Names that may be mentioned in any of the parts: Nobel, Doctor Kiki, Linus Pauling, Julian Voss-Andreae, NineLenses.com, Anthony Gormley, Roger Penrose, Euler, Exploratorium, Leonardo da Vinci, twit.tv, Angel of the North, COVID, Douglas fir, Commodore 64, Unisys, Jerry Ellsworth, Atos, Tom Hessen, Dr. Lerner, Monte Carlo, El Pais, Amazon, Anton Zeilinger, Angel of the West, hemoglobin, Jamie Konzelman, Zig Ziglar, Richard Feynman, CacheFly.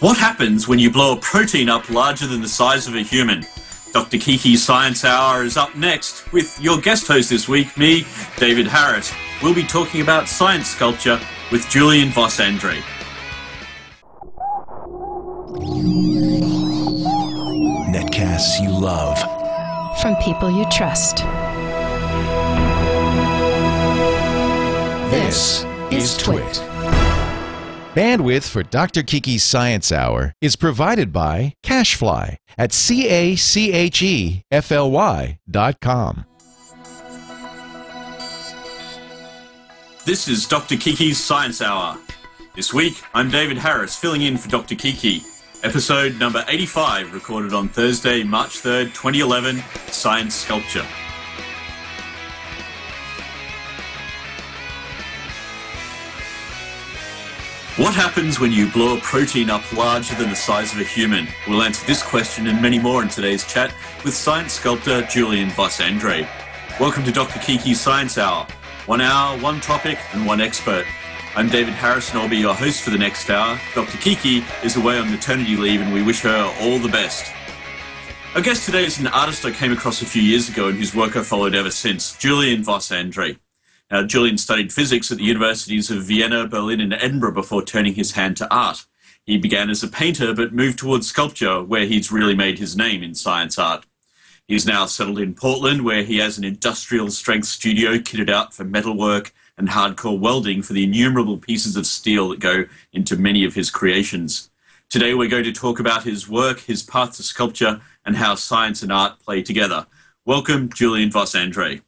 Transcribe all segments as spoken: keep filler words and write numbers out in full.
What happens when you blow a protein up larger than the size of a human? Doctor Kiki's Science Hour is up next with your guest host this week, me, David Harris. We'll be talking about science sculpture with Julian Voss-Andreae. Netcasts you love. From people you trust. This is Twit. Bandwidth for Doctor Kiki's Science Hour is provided by CacheFly at C-A-C-H-E-F-L-Y dot com. This is Doctor Kiki's Science Hour. This week, I'm David Harris, filling in for Doctor Kiki. Episode number eighty-five, recorded on Thursday, March third, twenty eleven, Science Sculpture. What happens when you blow a protein up larger than the size of a human? We'll answer this question and many more in today's chat with science sculptor Julian Voss-Andreae. Welcome to Doctor Kiki's Science Hour. One hour, one topic, and one expert. I'm David Harris and I'll be your host for the next hour. Doctor Kiki is away on maternity leave and we wish her all the best. Our guest today is an artist I came across a few years ago and whose work I followed ever since, Julian Voss-Andreae. Now, Julian studied physics at the universities of Vienna, Berlin, and Edinburgh before turning his hand to art. He began as a painter but moved towards sculpture, where he's really made his name in science art. He's now settled in Portland, where he has an industrial-strength studio kitted out for metalwork and hardcore welding for the innumerable pieces of steel that go into many of his creations. Today, we're going to talk about his work, his path to sculpture, and how science and art play together. Welcome, Julian Voss-Andreae.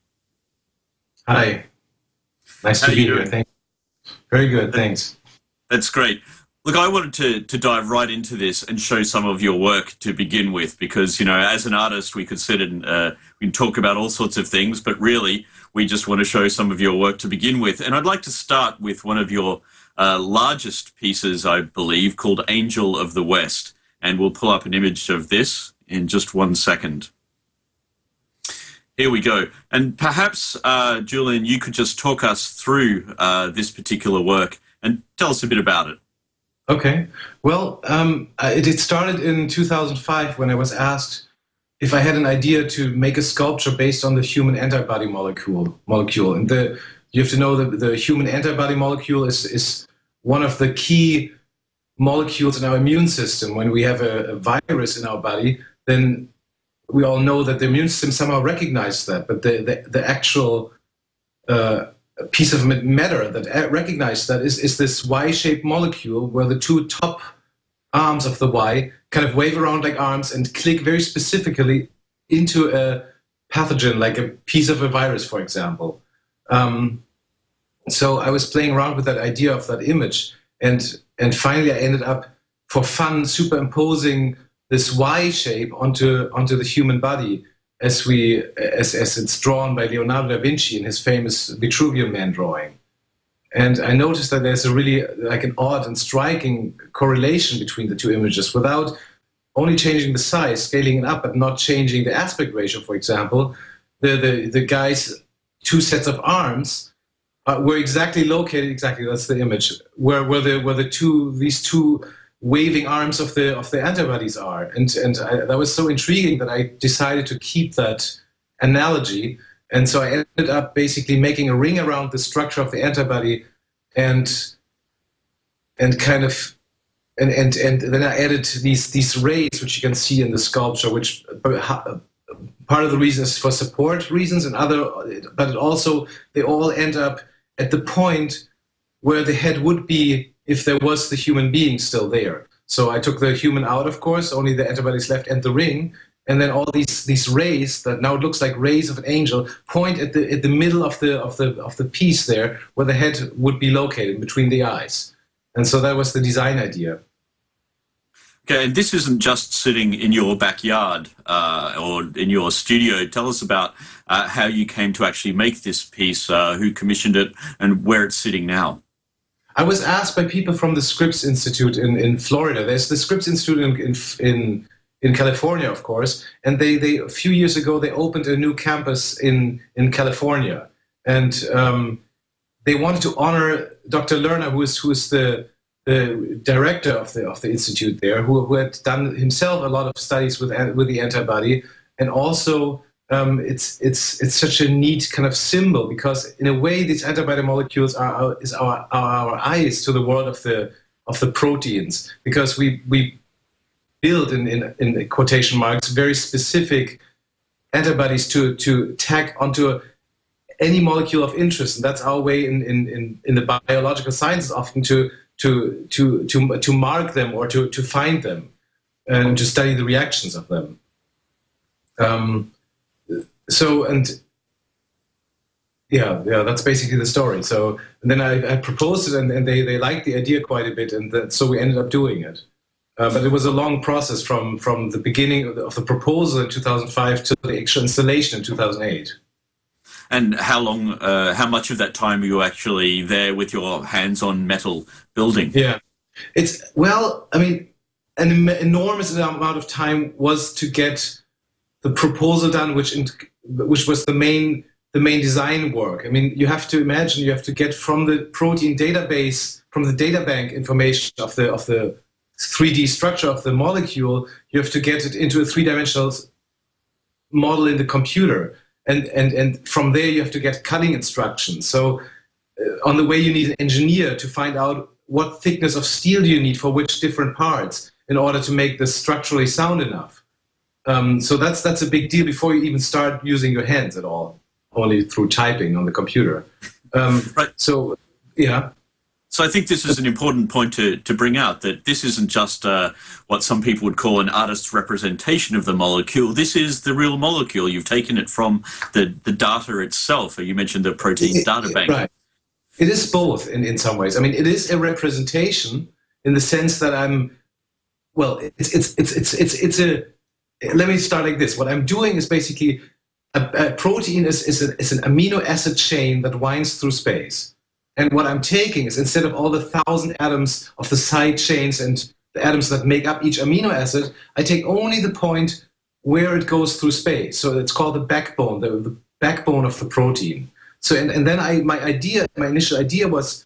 Hi. Nice How to be here. Thank you. Very good, thanks. That's great. Look, I wanted to, to dive right into this and show some of your work to begin with, because, you know, as an artist, we could sit and uh, we can talk about all sorts of things, but really, we just want to show some of your work to begin with. And I'd like to start with one of your uh, largest pieces, I believe, called Angel of the West. And we'll pull up an image of this in just one second. Here we go. And perhaps, uh, Julian, you could just talk us through uh, this particular work and tell us a bit about it. Okay. Well, um, it, it started in two thousand five when I was asked if I had an idea to make a sculpture based on the human antibody molecule. molecule. And the, you have to know that the human antibody molecule is, is one of the key molecules in our immune system. When we have a, a virus in our body, then we all know that the immune system somehow recognizes that, but the, the, the actual uh, piece of matter that recognizes that is, is this Y-shaped molecule where the two top arms of the Y kind of wave around like arms and click very specifically into a pathogen, like a piece of a virus, for example. Um, so I was playing around with that idea of that image, and and finally I ended up, for fun, superimposing this Y shape onto onto the human body, as we as as it's drawn by Leonardo da Vinci in his famous Vitruvian Man drawing. And I noticed that there's a really like an odd and striking correlation between the two images, without only changing the size, scaling it up, but not changing the aspect ratio. For example, the the the guy's two sets of arms uh, were exactly located exactly. That's the image where where the where the two these two. waving arms of the of the antibodies are, and and I, that was so intriguing that I decided to keep that analogy, and so I ended up basically making a ring around the structure of the antibody, and and kind of and and and then I added these these rays which you can see in the sculpture, which part of the reason is for support reasons, and other, but it also they all end up at the point where the head would be if there was the human being still there. So I took the human out, of course, only the antibodies left and the ring, and then all these these rays that now looks like rays of an angel point at the at the middle of the of the of the piece there, where the head would be located between the eyes. And so that was the design idea. Okay, and this isn't just sitting in your backyard uh, or in your studio. Tell us about uh, how you came to actually make this piece, uh, who commissioned it, and where it's sitting now. I was asked by people from the Scripps Institute in, in Florida. There's the Scripps Institute in, in in California, of course, and they they a few years ago they opened a new campus in in California, and um, they wanted to honor Doctor Lerner, who is who is the the director of the of the institute there, who, who had done himself a lot of studies with with the antibody, and also um, it's it's it's such a neat kind of symbol, because in a way these antibody molecules are our, is our are our eyes to the world of the of the proteins, because we we build in in, in quotation marks very specific antibodies to to tack onto a, any molecule of interest, and that's our way in in in, in the biological sciences often to to to to to mark them or to to find them and to study the reactions of them. Um, so and yeah, yeah, that's basically the story. So and then I, I proposed it, and, and they they liked the idea quite a bit, and that, so we ended up doing it. Uh, but it was a long process from from the beginning of the, of the proposal in two thousand five to the actual installation in two thousand eight. And how long, uh, how much of that time were you actually there with your hands on metal building? Yeah, it's, well, I mean, an enormous amount of time was to get the proposal done, which in, which was the main the main design work. I mean, you have to imagine you have to get from the protein database, from the data bank information of the of the three D structure of the molecule, you have to get it into a three-dimensional model in the computer. And, and and from there you have to get cutting instructions. So uh, on the way you need an engineer to find out what thickness of steel you need for which different parts in order to make this structurally sound enough. Um, so that's that's a big deal before you even start using your hands at all, only through typing on the computer. Um, right. So, yeah. So I think this is an important point to, to bring out, that this isn't just uh, what some people would call an artist's representation of the molecule. This is the real molecule. You've taken it from the, the data itself. You mentioned the protein it, data bank. Right. It is both in, in some ways. I mean, it is a representation in the sense that I'm, well, it's, it's, it's, it's, it's, it's a, let me start like this. What I'm doing is basically, a, a protein is, is, a, is an amino acid chain that winds through space. And what I'm taking is, instead of all the thousand atoms of the side chains and the atoms that make up each amino acid, I take only the point where it goes through space. So it's called the backbone, the, the backbone of the protein. So and, and then I, my idea, my initial idea was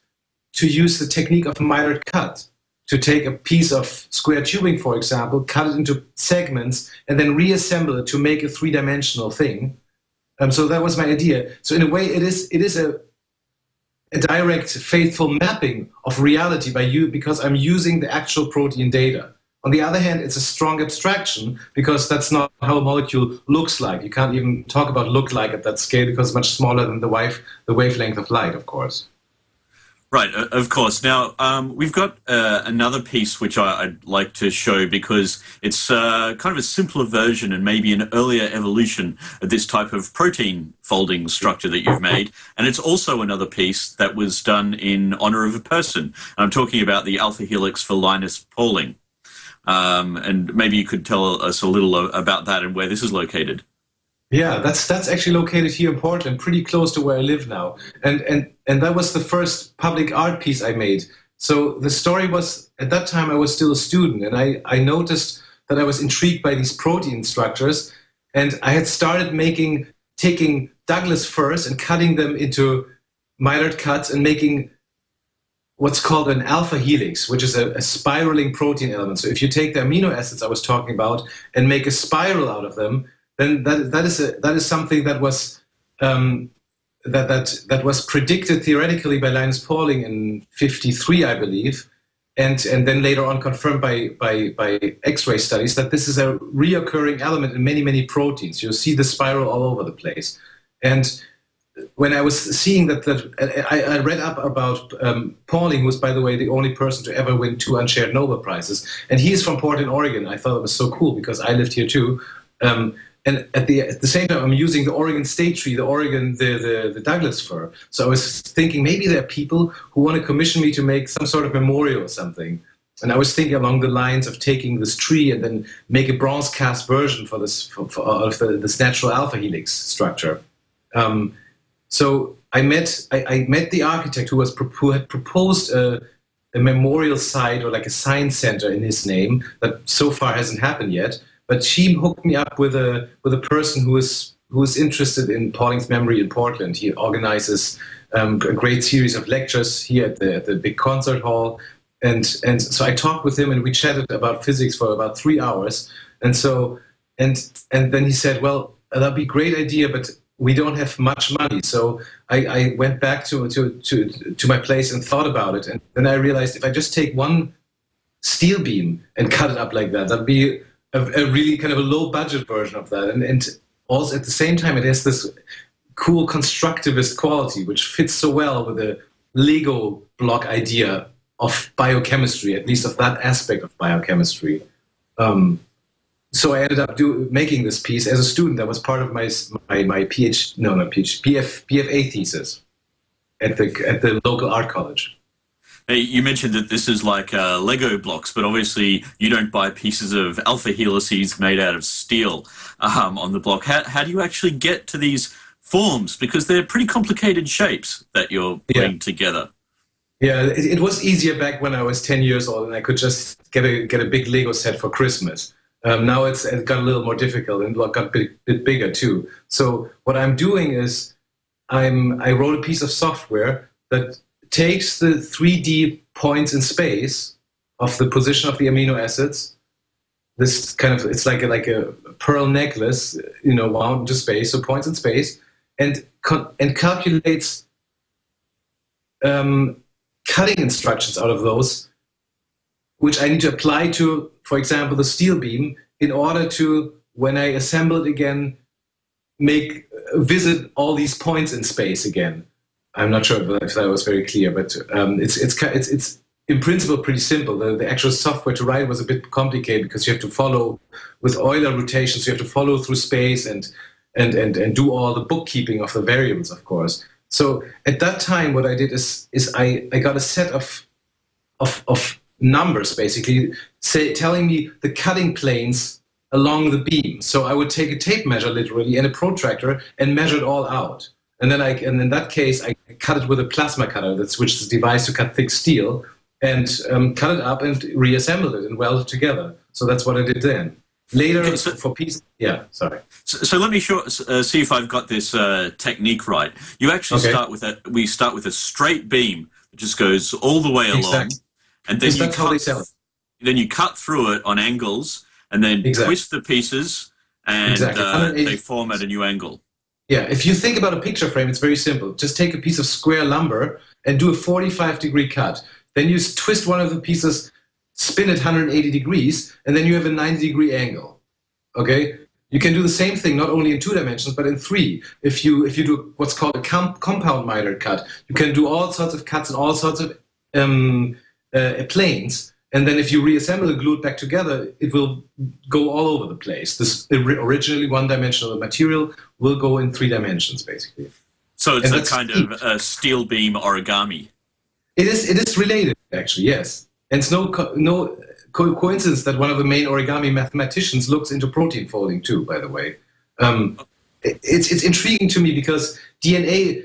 to use the technique of mitered cut, to take a piece of square tubing, for example, cut it into segments, and then reassemble it to make a three-dimensional thing. Um, so that was my idea. So in a way, it is it is a a direct, faithful mapping of reality by you, because I'm using the actual protein data. On the other hand, it's a strong abstraction, because that's not how a molecule looks like. You can't even talk about look like at that scale, because it's much smaller than the wave, the wavelength of light, of course. Right, of course. Now, um, we've got uh, another piece which I, I'd like to show, because it's uh, kind of a simpler version and maybe an earlier evolution of this type of protein folding structure that you've made. And it's also another piece that was done in honor of a person. And I'm talking about the alpha helix for Linus Pauling. Um, and maybe you could tell us a little about that and where this is located. Yeah, that's that's actually located here in Portland, pretty close to where I live now. And and and that was the first public art piece I made. So the story was, at that time I was still a student, and I, I noticed that I was intrigued by these protein structures, and I had started making, taking Douglas firs and cutting them into mitered cuts and making what's called an alpha helix, which is a, a spiraling protein element. So if you take the amino acids I was talking about and make a spiral out of them, then that that is a, that is something that was um, that that that was predicted theoretically by Linus Pauling in fifty-three, I believe, and and then later on confirmed by by by X-ray studies, that this is a reoccurring element in many many proteins. You see the spiral all over the place. And when I was seeing that, that I, I read up about um, Pauling, who was, by the way, the only person to ever win two unshared Nobel prizes, and he is from Portland, Oregon. I thought it was so cool because I lived here too. Um, And at the at the same time, I'm using the Oregon state tree, the Oregon, the, the, the Douglas fir. So I was thinking maybe there are people who want to commission me to make some sort of memorial or something. And I was thinking along the lines of taking this tree and then make a bronze cast version for this for, for, of the, this natural alpha helix structure. Um, so I met I, I met the architect who was who had proposed a, a memorial site, or like a science center in his name, that so far hasn't happened yet. But she hooked me up with a with a person who is who is interested in Pauling's memory in Portland. He organizes um, a great series of lectures here at the, at the big concert hall, And and so I talked with him, and we chatted about physics for about three hours. And so and and then he said, well, that'd be a great idea, but we don't have much money. So I, I went back to, to to to my place and thought about it. And then I realized if I just take one steel beam and cut it up like that, that'd be a, a really kind of a low budget version of that. And and also at the same time, it has this cool constructivist quality, which fits so well with the Lego block idea of biochemistry, at least of that aspect of biochemistry. Um, so I ended up do, making this piece as a student. That was part of my my, my PhD, no, not PhD, P F, P F A thesis at the at the local art college. Hey, you mentioned that this is like uh, Lego blocks, but obviously you don't buy pieces of alpha helices made out of steel um, on the block. How, how do you actually get to these forms? Because they're pretty complicated shapes that you're putting yeah. together. Yeah, it, it was easier back when I was ten years old and I could just get a get a big Lego set for Christmas. Um, now it's it got a little more difficult and got a bit, bit bigger too. So what I'm doing is I'm I wrote a piece of software that takes the three D points in space of the position of the amino acids. This kind of it's like a, like a pearl necklace, you know, wound into space, so points in space, and and calculates. Um, cutting instructions out of those, which I need to apply to, for example, the steel beam in order to, when I assemble it again, make visit all these points in space again. I'm not sure if that was very clear, but um, it's, it's, it's, it's in principle pretty simple. The, the actual software to write was a bit complicated because you have to follow with Euler rotations, you have to follow through space and, and, and, and do all the bookkeeping of the variables, of course. So at that time, what I did is, is I, I got a set of, of, of numbers, basically, say, telling me the cutting planes along the beam. So I would take a tape measure, literally, and a protractor, and measure it all out. And then I, and in that case, I cut it with a plasma cutter, that's which is a device to cut thick steel, and um, cut it up and reassembled it and weld it together. So that's what I did then. Later, okay, so, for peace, yeah, sorry. So, so let me show, uh, see if I've got this uh, technique right. You actually okay. start with a, we start with a straight beam that just goes all the way exactly. along, and then you, cut, then you cut through it on angles, and then exactly. twist the pieces, and exactly. uh, they form at a new angle. Yeah, if you think about a picture frame, it's very simple. Just take a piece of square lumber and do a forty-five degree cut. Then you twist one of the pieces, spin it one hundred eighty degrees, and then you have a ninety degree angle. Okay, you can do the same thing not only in two dimensions but in three. If you if you do what's called a com compound miter cut, you can do all sorts of cuts and all sorts of um, uh, planes. And then if you reassemble and glue it back together, it will go all over the place. This originally one-dimensional material will go in three dimensions, basically. So it's and a kind deep. of a steel beam origami. It is. It is related, actually. Yes. And it's no, co no co coincidence that one of the main origami mathematicians looks into protein folding too, by the way. Um, it, it's, it's intriguing to me because D N A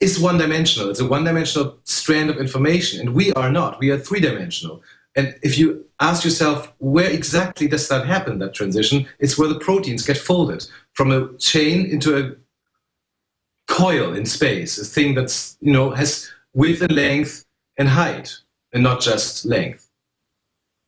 is one-dimensional. It's a one-dimensional strand of information, and we are not. We are three-dimensional. And if you ask yourself, where exactly does that happen, that transition, it's where the proteins get folded from a chain into a coil in space, a thing that's, you know, has width and length and height. And not just length.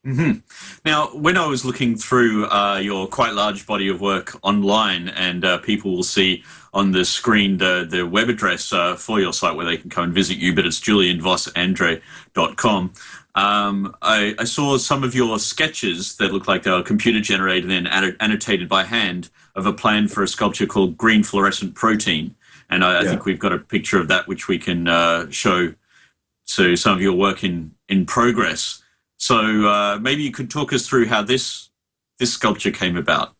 Mm-hmm. Now, when I was looking through uh, your quite large body of work online, and uh, people will see on the screen the, the web address uh, for your site where they can come and visit you, but it's julian voss andre dot com. Um, I, I saw some of your sketches that look like they were computer generated and then annotated by hand of a plan for a sculpture called Green Fluorescent Protein. And I, yeah. I think we've got a picture of that which we can uh, show to some of your work in, in progress. So uh, maybe you could talk us through how this this sculpture came about.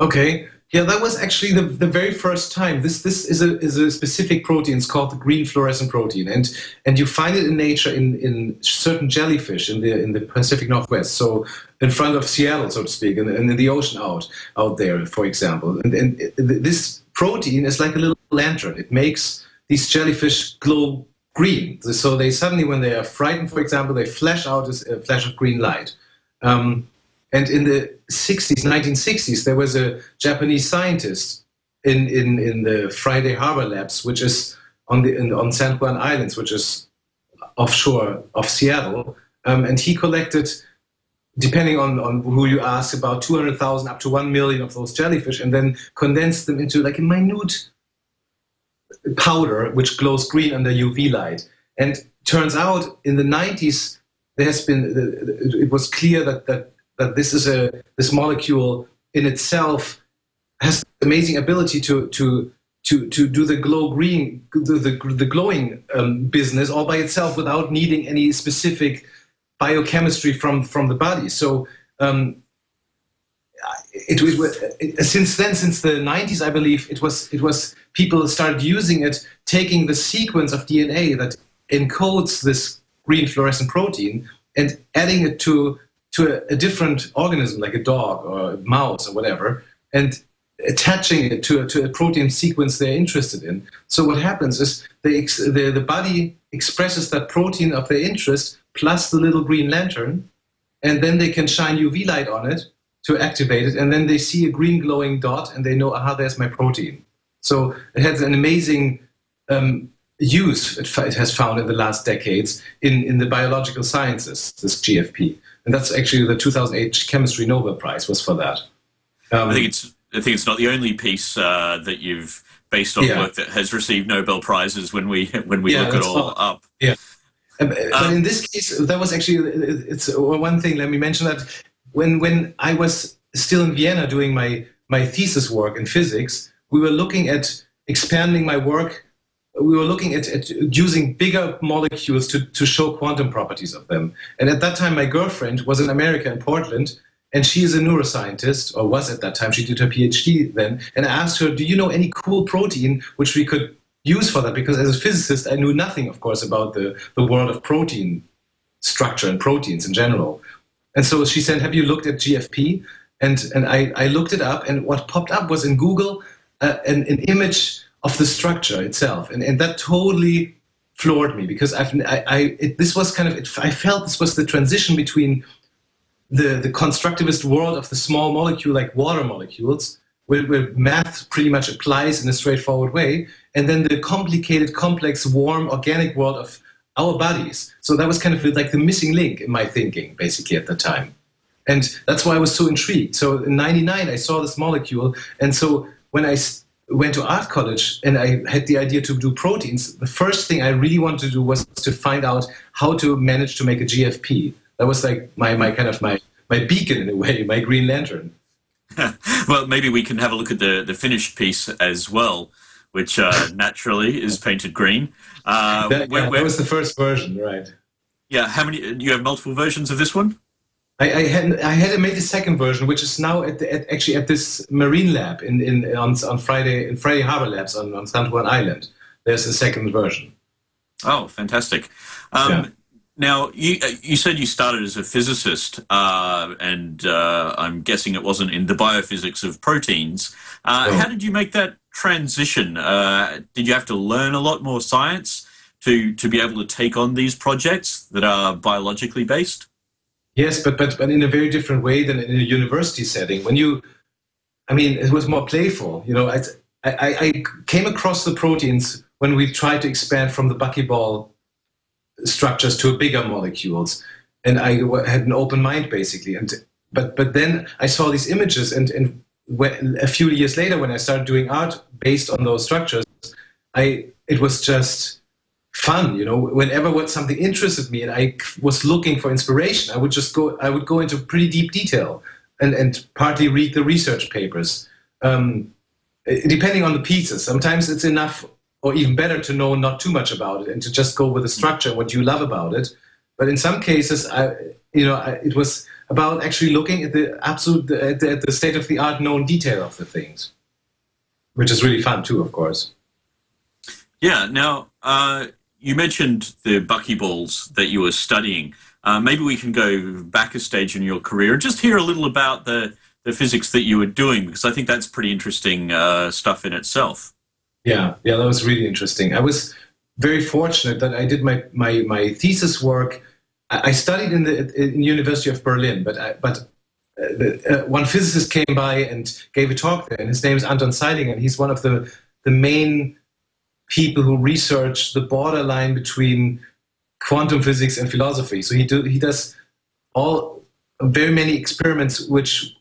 Okay, yeah, that was actually the, the very first time. This this is a is a specific protein. It's called the green fluorescent protein, and and you find it in nature in in certain jellyfish in the in the Pacific Northwest. So in front of Seattle, so to speak, and, and in the ocean out out there, for example. And, and this protein is like a little lantern. It makes these jellyfish glow green. So they suddenly, when they are frightened, for example, they flash out a flash of green light. Um, and in the sixties, nineteen sixties, there was a Japanese scientist in, in, in the Friday Harbor Labs, which is on, the, in, on San Juan Islands, which is offshore of Seattle, Um, and he collected, depending on, on who you ask, about two hundred thousand up to one million of those jellyfish, and then condensed them into like a minute powder, which glows green under U V light. And turns out in the nineties, there has been, it was clear that, that, that this is a, this molecule in itself has amazing ability to, to, to, to do the glow green, the, the, the glowing um, business all by itself without needing any specific biochemistry from, from the body. So um, it, it was it, since then, since the nineties, I believe it was, it was people started using it, taking the sequence of D N A that encodes this green fluorescent protein and adding it to, to a, a different organism, like a dog or a mouse or whatever, and attaching it to a, to a protein sequence they're interested in. So what happens is they ex the, the body expresses that protein of their interest plus the little green lantern, and then they can shine U V light on it to activate it, and then they see a green glowing dot and they know, aha, there's my protein. So it has an amazing um, use, it, it has found in the last decades in, in the biological sciences, this G F P. And that's actually the two thousand eight Chemistry Nobel Prize was for that. Um, I think it's I think it's not the only piece uh, that you've based on yeah. work that has received Nobel prizes. When we when we yeah, look it all up, yeah. Um, but in this case, that was actually it's one thing. Let me mention that when when I was still in Vienna doing my my thesis work in physics, we were looking at expanding my work. We were looking at, at using bigger molecules to to show quantum properties of them. And at that time, my girlfriend was in America in Portland. And she is a neuroscientist, or was at that time. She did her PhD then. And I asked her, do you know any cool protein which we could use for that? Because as a physicist, I knew nothing, of course, about the, the world of protein structure and proteins in general. And so she said, have you looked at G F P? And, and I, I looked it up. And what popped up was in Google, uh, an, an image of the structure itself. And, and that totally floored me, because I've, I, I, it, this was kind of, it, I felt this was the transition between The, the constructivist world of the small molecule, like water molecules, where, where math pretty much applies in a straightforward way, and then the complicated, complex, warm, organic world of our bodies. So that was kind of like the missing link in my thinking, basically, at the time. And that's why I was so intrigued. So in ninety-nine, I saw this molecule, and so when I went to art college and I had the idea to do proteins, the first thing I really wanted to do was to find out how to manage to make a G F P. That was like my, my kind of my, my beacon in a way, my green lantern. Well, maybe we can have a look at the, the finished piece as well, which uh, naturally is painted green. Uh, that, where, yeah, where, that was the first version, right? Yeah. How many? You have multiple versions of this one? I, I had I had made the second version, which is now at, the, at actually at this marine lab in in on, on Friday in Friday Harbor Labs on, on San Juan Island. There's the second version. Oh, fantastic! Um, yeah. Now, you, you said you started as a physicist, uh, and uh, I'm guessing it wasn't in the biophysics of proteins. Uh, oh. How did you make that transition? Uh, did you have to learn a lot more science to, to be able to take on these projects that are biologically based? Yes, but, but, but in a very different way than in a university setting. When you, I mean, it was more playful. You know, I, I, I came across the proteins when we tried to expand from the buckyball structures to bigger molecules, and I had an open mind basically. And but but then I saw these images, and and when, a few years later, when I started doing art based on those structures, I it was just fun, you know. Whenever what something interested me, and I was looking for inspiration, I would just go. I would go into pretty deep detail, and and partly read the research papers, um, depending on the pieces. Sometimes it's enough. Or even better, to know not too much about it and to just go with the structure, what you love about it. But in some cases, I, you know, I, it was about actually looking at the absolute, at the, at the state-of-the-art known detail of the things, which is really fun too, of course. Yeah. Now, uh, you mentioned the buckyballs that you were studying. Uh, maybe we can go back a stage in your career and just hear a little about the the physics that you were doing, because I think that's pretty interesting uh, stuff in itself. Yeah, yeah, that was really interesting. I was very fortunate that I did my my, my thesis work. I studied in the in University of Berlin, but I, but uh, the, uh, one physicist came by and gave a talk there, and his name is Anton Zeilinger, and he's one of the the main people who research the borderline between quantum physics and philosophy. So he do, he does all very many experiments which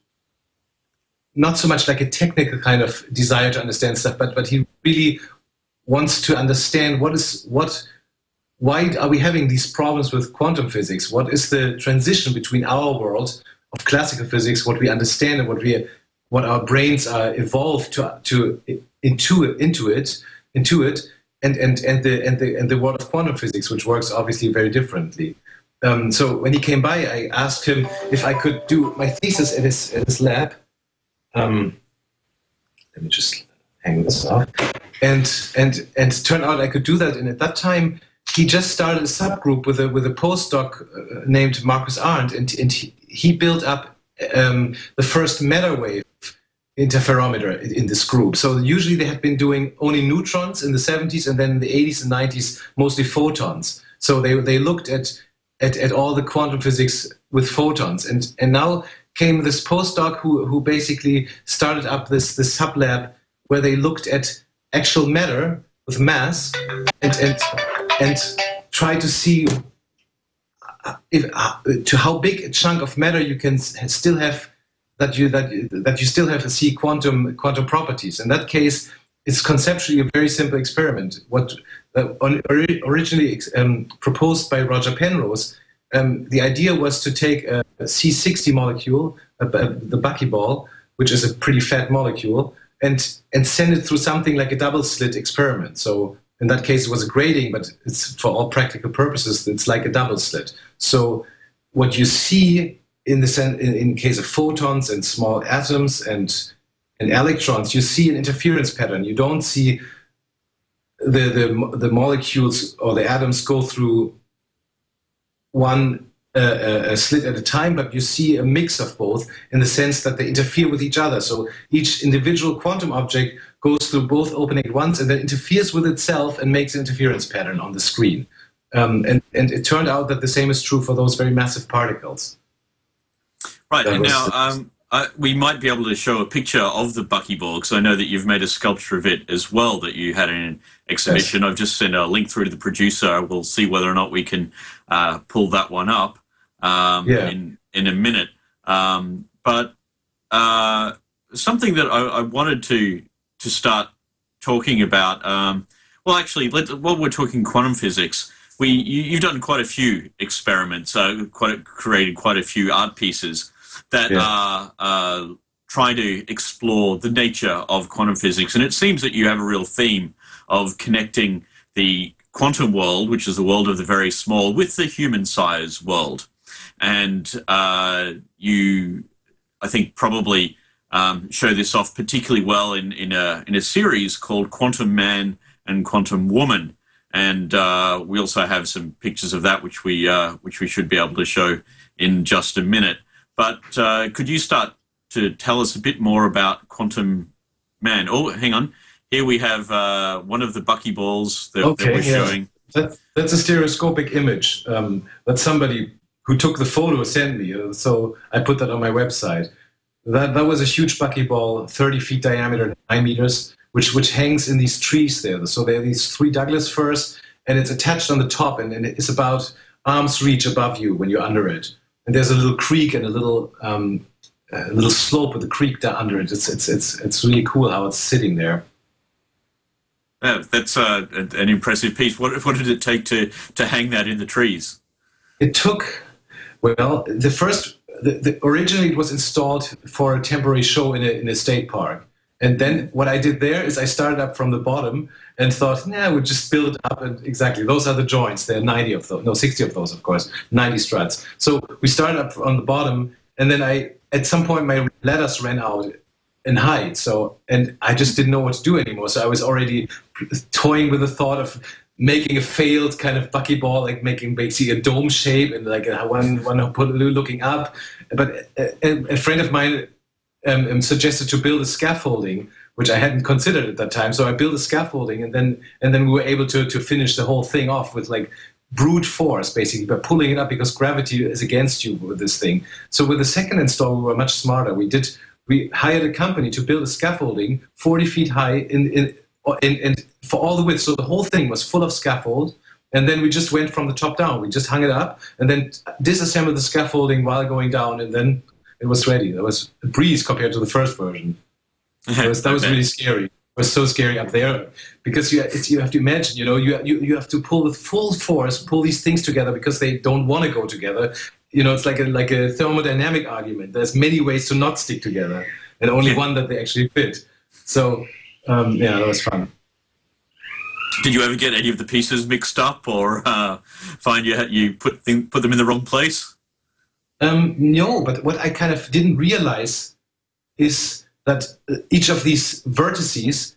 not so much like a technical kind of desire to understand stuff, but but he really wants to understand what is what why are we having these problems with quantum physics? What is the transition between our world of classical physics, what we understand and what we what our brains are evolved to to intuit intuit intuit and and and the and the and the world of quantum physics, which works obviously very differently. Um, so when he came by, I asked him if I could do my thesis at his at his lab. Um, let me just hang this up. And and and it turned out I could do that. And at that time, he just started a subgroup with a with a postdoc named Marcus Arndt, and and he, he built up um, the first matter wave interferometer in this group. So usually they had been doing only neutrons in the seventies, and then in the eighties and nineties mostly photons. So they they looked at at, at all the quantum physics with photons, and and now came this postdoc who who basically started up this this sub lab where they looked at actual matter with mass and and and tried to see if uh, to how big a chunk of matter you can still have that you that you, that you still have to see quantum quantum properties. In that case, it's conceptually a very simple experiment. What uh, on, originally um, proposed by Roger Penrose. Um, the idea was to take a C sixty molecule, a, a, the buckyball, which is a pretty fat molecule, and and send it through something like a double slit experiment. So in that case, it was a grating, but it's for all practical purposes, it's like a double slit. So what you see in the sen in, in case of photons and small atoms and and electrons, you see an interference pattern. You don't see the the, the molecules or the atoms go through one uh, a slit at a time, but you see a mix of both in the sense that they interfere with each other. So each individual quantum object goes through both opening at once and then interferes with itself and makes an interference pattern on the screen. Um, and, and it turned out that the same is true for those very massive particles. Right, that and now um, uh, we might be able to show a picture of the buckyball, because I know that you've made a sculpture of it as well that you had in an exhibition. Yes. I've just sent a link through to the producer. We'll see whether or not we can Uh, pull that one up um, yeah. in, in a minute. Um, but uh, something that I, I wanted to to start talking about, um, well, actually, let, while we're talking quantum physics, we you, you've done quite a few experiments, uh, quite a, created quite a few art pieces that yeah. are uh, trying to explore the nature of quantum physics. And it seems that you have a real theme of connecting the quantum world, which is the world of the very small, with the human-sized world. And uh, you, I think, probably um, show this off particularly well in, in, a, in a series called Quantum Man and Quantum Woman. And uh, we also have some pictures of that, which we, uh, which we should be able to show in just a minute. But uh, could you start to tell us a bit more about Quantum Man? Oh, hang on. Here we have uh, one of the buckyballs that, okay, that we're yeah. showing. That, that's a stereoscopic image um, that somebody who took the photo sent me. So I put that on my website. That that was a huge buckyball, thirty feet diameter, nine meters, which which hangs in these trees there. So there are these three Douglas firs, and it's attached on the top, and, and it's about arm's reach above you when you're under it. And there's a little creek and a little um, a little slope with the creek down under it. It's it's it's it's really cool how it's sitting there. Yeah, that's uh, an impressive piece. What, what did it take to, to hang that in the trees? It took, well, the first, the, the, originally it was installed for a temporary show in a, in a state park. And then what I did there is I started up from the bottom and thought, nah, we'll just build it up. And exactly, those are the joints. There are ninety of those, no, sixty of those, of course, ninety struts. So we started up on the bottom, and then I, at some point my ladders ran out and height, so and I just didn't know what to do anymore. So I was already toying with the thought of making a failed kind of buckyball, like making basically a dome shape and like a one one looking up. But a, a friend of mine um, suggested to build a scaffolding, which I hadn't considered at that time. So I built a scaffolding, and then and then we were able to to finish the whole thing off with like brute force, basically, by pulling it up because gravity is against you with this thing. So with the second install, we were much smarter. We did. We hired a company to build a scaffolding forty feet high in, in, in, in for all the width. So the whole thing was full of scaffold, And then we just went from the top down. We just hung it up and then disassembled the scaffolding while going down, and then it was ready. There was a breeze compared to the first version. That was, that was really scary. It was so scary up there because you, it's, you have to imagine, you know, you, you, you have to pull with full force, pull these things together because they don't want to go together. You know, it's like a, like a thermodynamic argument. There's many ways to not stick together and only one that they actually fit. So, um, yeah, that was fun. Did you ever get any of the pieces mixed up, or uh, find you you put them, put them in the wrong place? Um, no, but what I kind of didn't realize is that each of these vertices,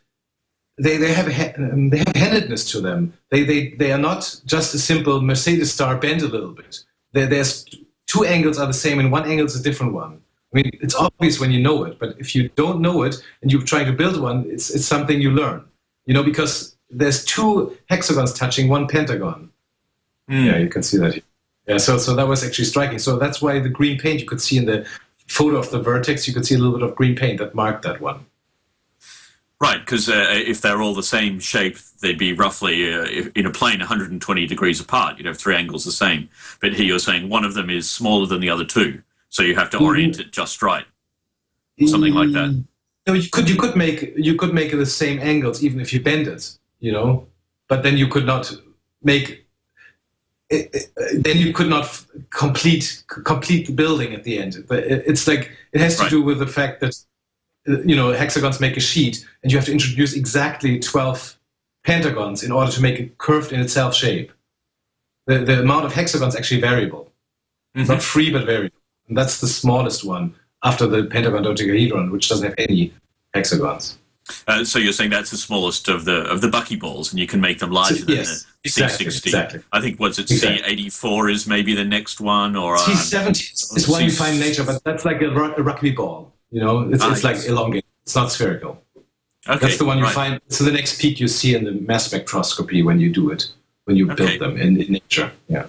they they have um, they have handedness to them. They they they are not just a simple Mercedes star bent a little bit. There, there's two angles are the same, and one angle is a different one. I mean, it's obvious when you know it, but if you don't know it and you're trying to build one, it's it's something you learn. You know, because there's two hexagons touching one pentagon. Mm. Yeah, you can see that here. Yeah, so so that was actually striking. So that's why the green paint you could see in the photo of the vertex, you could see a little bit of green paint that marked that one. Right, because uh, if they're all the same shape, they'd be roughly, uh, in a plane, one hundred twenty degrees apart. You'd have three angles the same. But here you're saying one of them is smaller than the other two, so you have to orient mm. it just right, or something mm. like that. No, you could you could make you could make it the same angles even if you bend it. You know, but then you could not make. It, it, then you could not f complete complete the building at the end. It, it, it's like it has to right. do with the fact that you know hexagons make a sheet, and you have to introduce exactly twelve pentagons in order to make it curved in itself shape. The the amount of hexagons is actually variable, mm-hmm. not free but variable, and that's the smallest one after the pentagon dodecahedron, which doesn't have any hexagons. Uh, so you're saying that's the smallest of the of the buckyballs, and you can make them larger so, than yes, the C sixty. Exactly, exactly. I think what's it exactly. C eighty-four is maybe the next one, or um, C seventy is one you find in nature, but that's like a, a rugby ball. You know, it's, ah, it's yes. like elongated. It's not spherical. Okay, that's the one you right. find. So the next peak you see in the mass spectroscopy when you do it, when you okay. build them in, in nature. Yeah.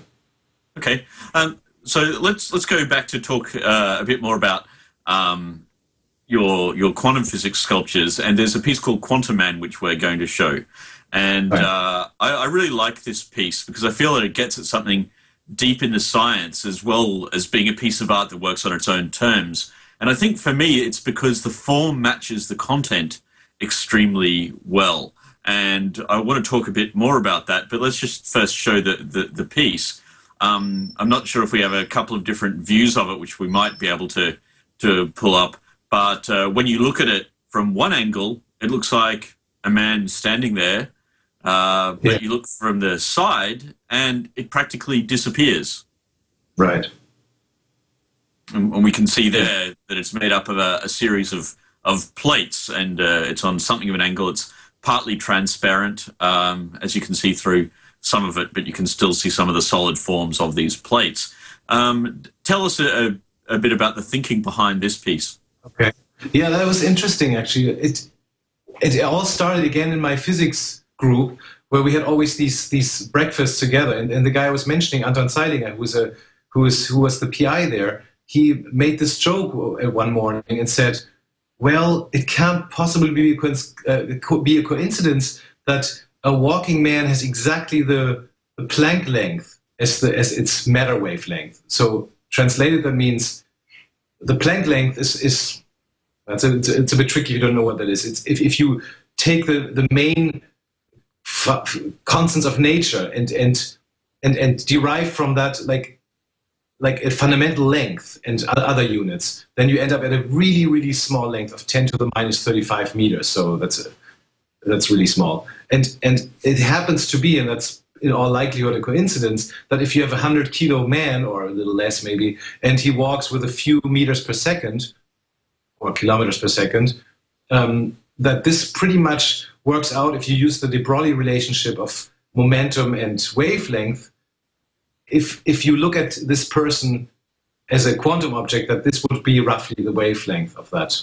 Okay. Um, so let's let's go back to talk uh, a bit more about. Um, Your, your quantum physics sculptures, and there's a piece called Quantum Man which we're going to show, and right. uh, I, I really like this piece because I feel that it gets at something deep in the science as well as being a piece of art that works on its own terms. And I think for me it's because the form matches the content extremely well, and I want to talk a bit more about that, but let's just first show the, the, the piece. Um, I'm not sure if we have a couple of different views of it which we might be able to, to pull up. But uh, when you look at it from one angle, it looks like a man standing there. Uh, but yeah. you look from the side, and it practically disappears. Right. And, and we can see there yeah. that it's made up of a, a series of, of plates, and uh, it's on something of an angle. It's partly transparent, um, as you can see through some of it, but you can still see some of the solid forms of these plates. Um, tell us a, a, a bit about the thinking behind this piece. Okay. Yeah, that was interesting, actually. It it all started again in my physics group, where we had always these these breakfasts together. And, and the guy I was mentioning, Anton Zeilinger, who's a who is who was the P I there, he made this joke one morning and said, "Well, it can't possibly be a, uh, it could be a coincidence that a walking man has exactly the, the Planck length as the as its matter wavelength." So translated, that means. The Planck length is, is that's a, it's a bit tricky if you don't know what that is. It's, if, if you take the, the main f constants of nature and, and, and, and derive from that like, like a fundamental length and other units, then you end up at a really, really small length of ten to the minus thirty-five meters. So that's, a, that's really small. And, and it happens to be, and that's in all likelihood a coincidence, that if you have a hundred kilo man or a little less maybe, and he walks with a few meters per second or kilometers per second, um, that this pretty much works out if you use the de Broglie relationship of momentum and wavelength. If if you look at this person as a quantum object, that this would be roughly the wavelength of that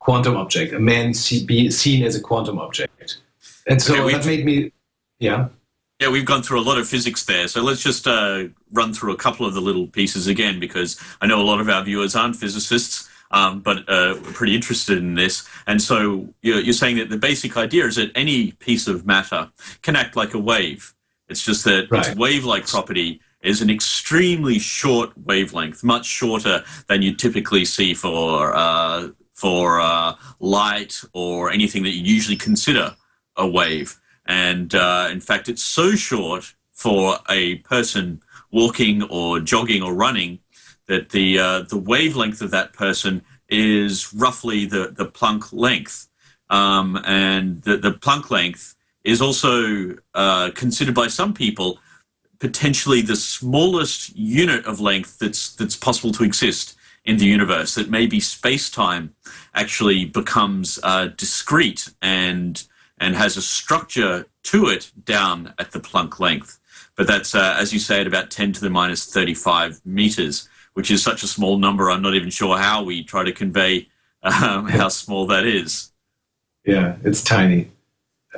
quantum object, a man see, be seen as a quantum object. And so okay, that made me, yeah. Yeah, we've gone through a lot of physics there, so let's just uh, run through a couple of the little pieces again, because I know a lot of our viewers aren't physicists, um, but uh, we're pretty interested in this. And so you're, you're saying that the basic idea is that any piece of matter can act like a wave. It's just that right. its wave-like property is an extremely short wavelength, much shorter than you typically see for uh, for uh, light or anything that you usually consider a wave. And uh, in fact, it's so short for a person walking or jogging or running that the uh, the wavelength of that person is roughly the, the Planck length. Um, and the, the Planck length is also uh, considered by some people potentially the smallest unit of length that's that's possible to exist in the universe, that maybe space-time actually becomes uh, discrete and and has a structure to it down at the Planck length. But that's, uh, as you say, at about ten to the minus thirty-five meters, which is such a small number, I'm not even sure how we try to convey um, how small that is. Yeah, it's tiny.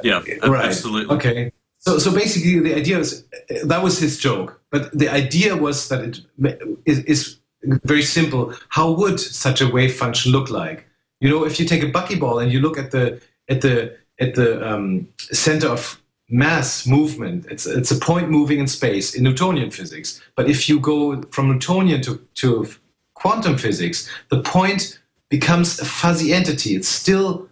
Yeah, right. Absolutely. Okay. So, so basically the idea is, that was his joke, but the idea was that it is, is very simple. How would such a wave function look like? You know, if you take a buckyball and you look at the, at the, at the um, center of mass movement, it's, it's a point moving in space in Newtonian physics. But if you go from Newtonian to, to quantum physics, the point becomes a fuzzy entity. It's still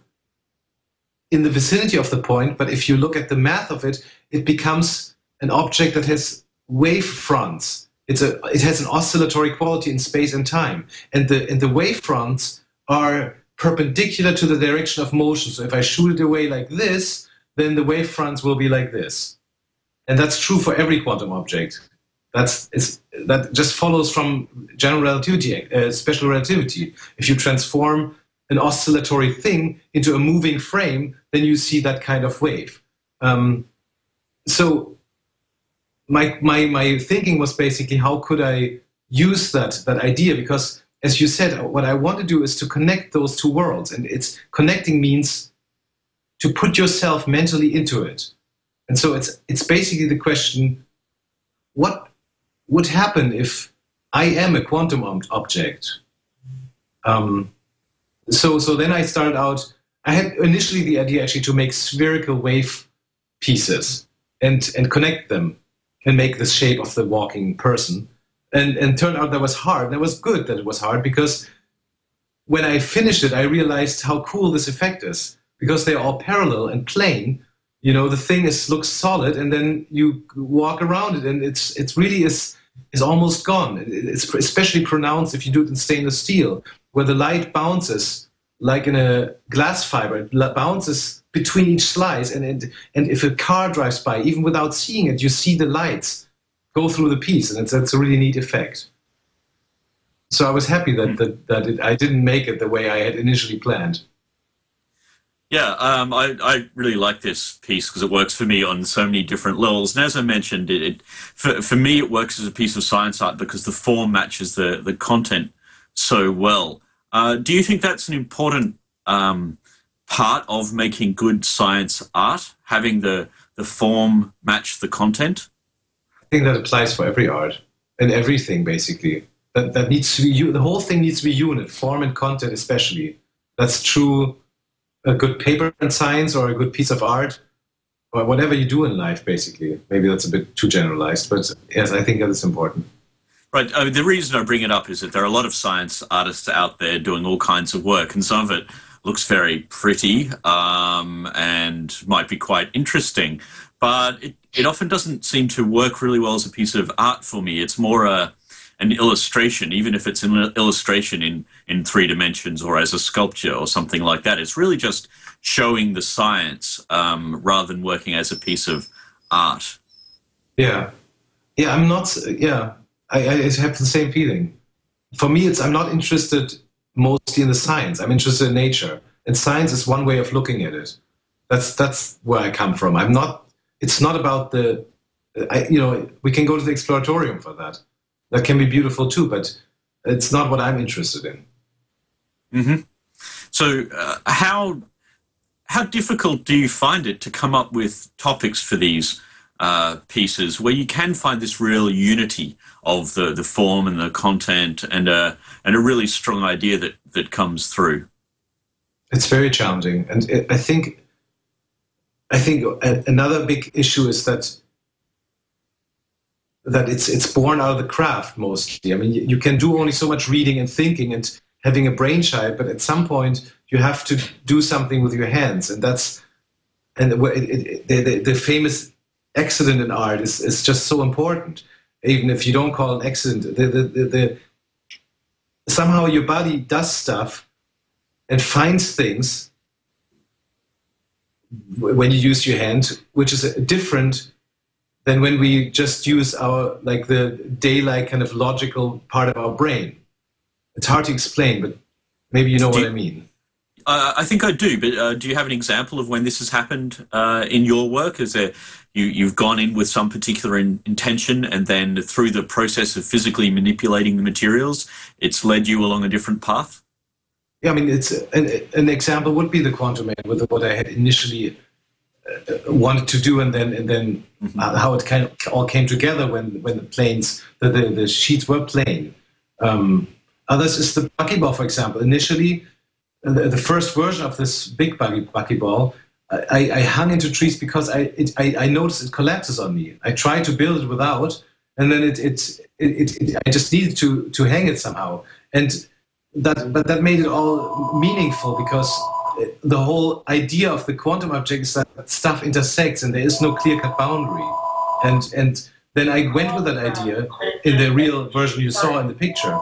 in the vicinity of the point, but if you look at the math of it, it becomes an object that has wave fronts. It's a, it has an oscillatory quality in space and time. And the, and the wave fronts are perpendicular to the direction of motion. So if I shoot it away like this, then the wave fronts will be like this. And that's true for every quantum object. That's, it's, that just follows from general relativity, uh, special relativity. If you transform an oscillatory thing into a moving frame, then you see that kind of wave. Um, so my, my, my thinking was basically, how could I use that, that idea? Because as you said, what I want to do is to connect those two worlds, and it's connecting means to put yourself mentally into it. And so it's, it's basically the question, what would happen if I am a quantum ob- object? Um, So, so then I started out, I had initially the idea actually to make spherical wave pieces and, and connect them and make the shape of the walking person. And, and turned out that was hard. That was good that it was hard, because when I finished it, I realized how cool this effect is, because they're all parallel and plane. You know, the thing is, looks solid, and then you walk around it, and it's, it really is, is almost gone. It's especially pronounced if you do it in stainless steel, where the light bounces, like in a glass fiber, it bounces between each slice, and, and and if a car drives by, even without seeing it, you see the lights go through the piece, and it's, it's a really neat effect. So I was happy that that, that it, I didn't make it the way I had initially planned. Yeah, um, I, I really like this piece because it works for me on so many different levels. And as I mentioned, it, it for, for me, it works as a piece of science art because the form matches the, the content so well. Uh, do you think that's an important um, part of making good science art, having the, the form match the content? I think that applies for every art and everything, basically. That, that needs to be, the whole thing needs to be unit, form and content especially. That's true. A good paper in science or a good piece of art or whatever you do in life, basically. Maybe that's a bit too generalized, but yes, I think that is important. Right. I mean, the reason I bring it up is that there are a lot of science artists out there doing all kinds of work, and some of it looks very pretty um, and might be quite interesting, but it, it often doesn't seem to work really well as a piece of art for me. It's more a an illustration, even if it's an illustration in, in three dimensions or as a sculpture or something like that. It's really just showing the science um, rather than working as a piece of art. Yeah. Yeah, I'm not, yeah, I, I have the same feeling. For me, it's, I'm not interested mostly in the science. I'm interested in nature. And science is one way of looking at it. That's, that's where I come from. I'm not, it's not about the, I, you know, we can go to the exploratorium for that. That can be beautiful too, but it's not what I'm interested in. Mm-hmm. So uh, how how difficult do you find it to come up with topics for these uh, pieces where you can find this real unity of the, the form and the content and a, and a really strong idea that, that comes through? It's very challenging. And it, I think I think another big issue is that that it's it's born out of the craft mostly. I mean, you can do only so much reading and thinking and having a brain child, but at some point you have to do something with your hands, and that's and it, it, the, the, the famous accident in art is is just so important. Even if you don't call it an accident, the, the, the, the somehow your body does stuff and finds things when you use your hand, which is different than when we just use our, like, the daylight kind of logical part of our brain. It's hard to explain, but maybe you know do what you, I mean. Uh, I think I do, but uh, do you have an example of when this has happened uh, in your work? Is there, you, you've gone in with some particular in, intention, and then through the process of physically manipulating the materials, it's led you along a different path? Yeah, I mean, it's an, an example would be the Quantum Man, with what I had initially uh, wanted to do, and then and then mm-hmm. uh, how it kind of all came together when when the planes, the the, the sheets were plane. Um, others is the buckyball, for example. Initially, the, the first version of this big buggy, buckyball, I, I hung into trees because I, it, I I noticed it collapses on me. I tried to build it without, and then it it it, it, it I just needed to to hang it somehow. And That, but that made it all meaningful, because the whole idea of the quantum object is that stuff intersects and there is no clear-cut boundary. And and then I went with that idea in the real version you saw in the picture.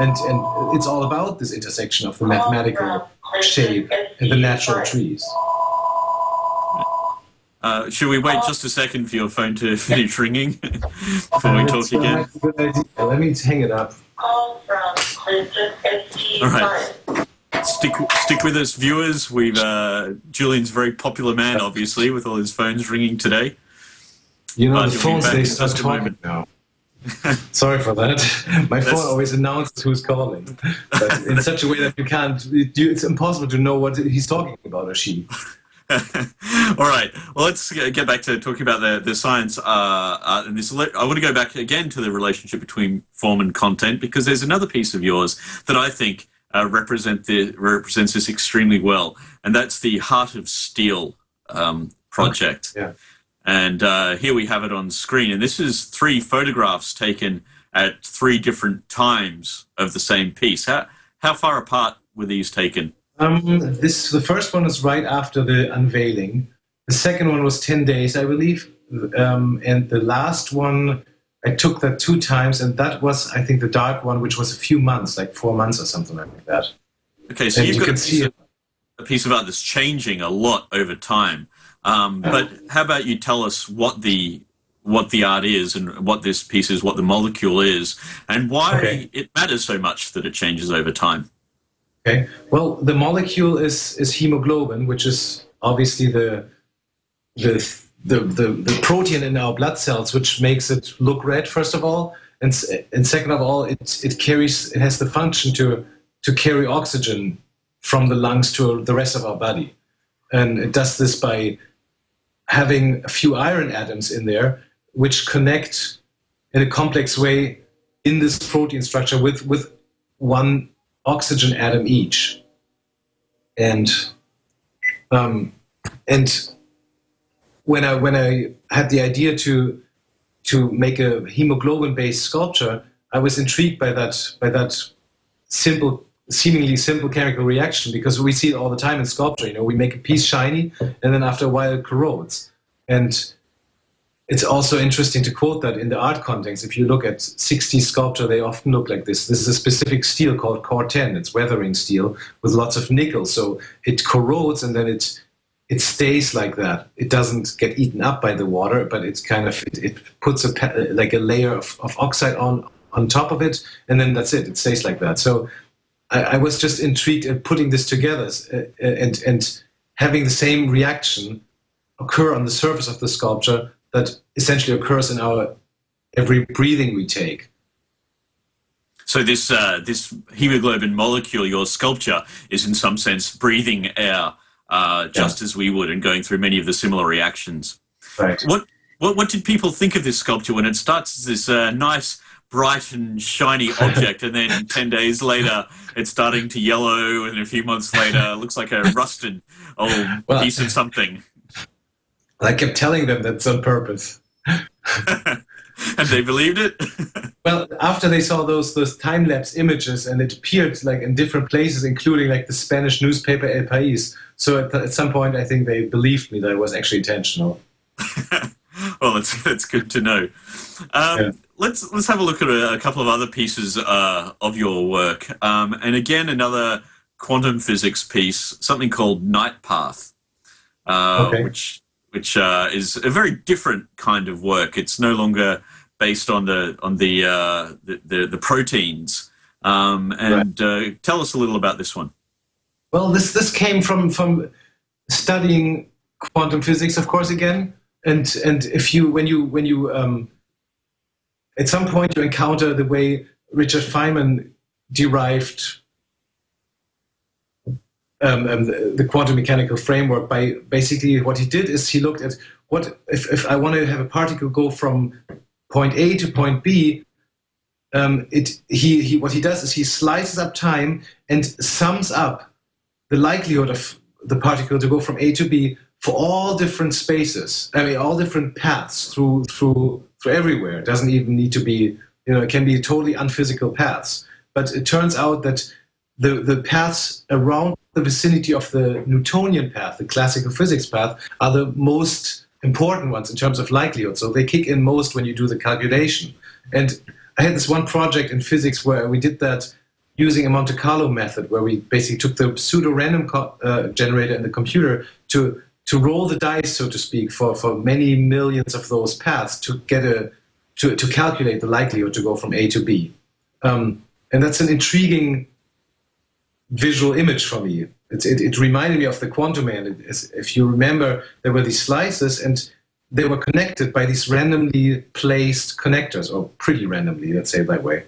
And, and it's all about this intersection of the mathematical shape and the natural trees. Uh, should we wait just a second for your phone to finish ringing before we talk again? Good idea. Let me hang it up. All right, stick stick with us, viewers. We've uh, Julian's a very popular man, obviously, with all his phones ringing today. You know, but the phones, they start talking now. Sorry for that. My phone always announces who's calling, but in such a way that you can't. It's impossible to know what he's talking about or she. All right. Well, let's get back to talking about the, the science. Uh, uh, and this, I want to go back again to the relationship between form and content, because there's another piece of yours that I think uh, represent the, represents this extremely well, and that's the Heart of Steel um, project. Okay. Yeah. And uh, here we have it on screen. And this is three photographs taken at three different times of the same piece. How, how far apart were these taken? Um, this the first one is right after the unveiling. The second one was ten days, I believe, um, and the last one I took that two times, and that was, I think, the dark one, which was a few months, like four months or something like that. Okay, so and you've you got can a, piece see of, a piece of art that's changing a lot over time. Um, but how about you tell us what the what the art is, and what this piece is, what the molecule is, and why okay. it matters so much that it changes over time. Okay. Well, the molecule is, is hemoglobin, which is obviously the the, the the the protein in our blood cells, which makes it look red, first of all, and and second of all, it it carries it has the function to to carry oxygen from the lungs to the rest of our body, and it does this by having a few iron atoms in there, which connect in a complex way in this protein structure with with one oxygen atom each, and um, and when I when I had the idea to to make a hemoglobin-based sculpture, I was intrigued by that by that simple, seemingly simple chemical reaction, because we see it all the time in sculpture. You know, we make a piece shiny, and then after a while it corrodes. And it's also interesting to quote that in the art context. If you look at sixties sculpture, they often look like this. This is a specific steel called corten. It's weathering steel with lots of nickel. So it corrodes, and then it it stays like that. It doesn't get eaten up by the water, but it's kind of it, it puts a like a layer of, of oxide on on top of it, and then that's it. It stays like that. So I, I was just intrigued at putting this together and and having the same reaction occur on the surface of the sculpture that essentially occurs in our every breathing we take. So this uh, this hemoglobin molecule, your sculpture, is in some sense breathing air, uh, just yeah. as we would, and going through many of the similar reactions. Right. What what what did people think of this sculpture when it starts as this uh, nice, bright and shiny object, and then ten days later it's starting to yellow, and a few months later it looks like a rusted old well, piece of something? I kept telling them that's on purpose. And they believed it? Well, after they saw those those time-lapse images, and it appeared like in different places, including like the Spanish newspaper El Pais. So at, at some point, I think they believed me that it was actually intentional. Well, that's that's good to know. Um, yeah. Let's let's have a look at a, a couple of other pieces uh, of your work, um, and again another quantum physics piece, something called Night Path, uh, okay. which which uh, is a very different kind of work. It's no longer based on the on the uh, the, the, the proteins. Um, and right. uh, tell us a little about this one. Well, this this came from from studying quantum physics, of course, again. And and if you when you when you um, at some point you encounter the way Richard Feynman derived um, um, the, the quantum mechanical framework by basically what he did is he looked at what if if I want to have a particle go from point A to point B, um, it he he what he does is he slices up time and sums up the likelihood of the particle to go from A to B. For all different spaces, I mean, all different paths through through through everywhere. It doesn't even need to be, you know, it can be totally unphysical paths. But it turns out that the the paths around the vicinity of the Newtonian path, the classical physics path, are the most important ones in terms of likelihood. So they kick in most when you do the calculation. And I had this one project in physics where we did that using a Monte Carlo method, where we basically took the pseudo-random co- uh, generator in the computer to to roll the dice, so to speak, for, for many millions of those paths to get a to, to calculate the likelihood to go from A to B. Um, and that's an intriguing visual image for me. It, it, it reminded me of the Quantum Man. It, it, if you remember, there were these slices and they were connected by these randomly placed connectors, or pretty randomly, let's say it that way.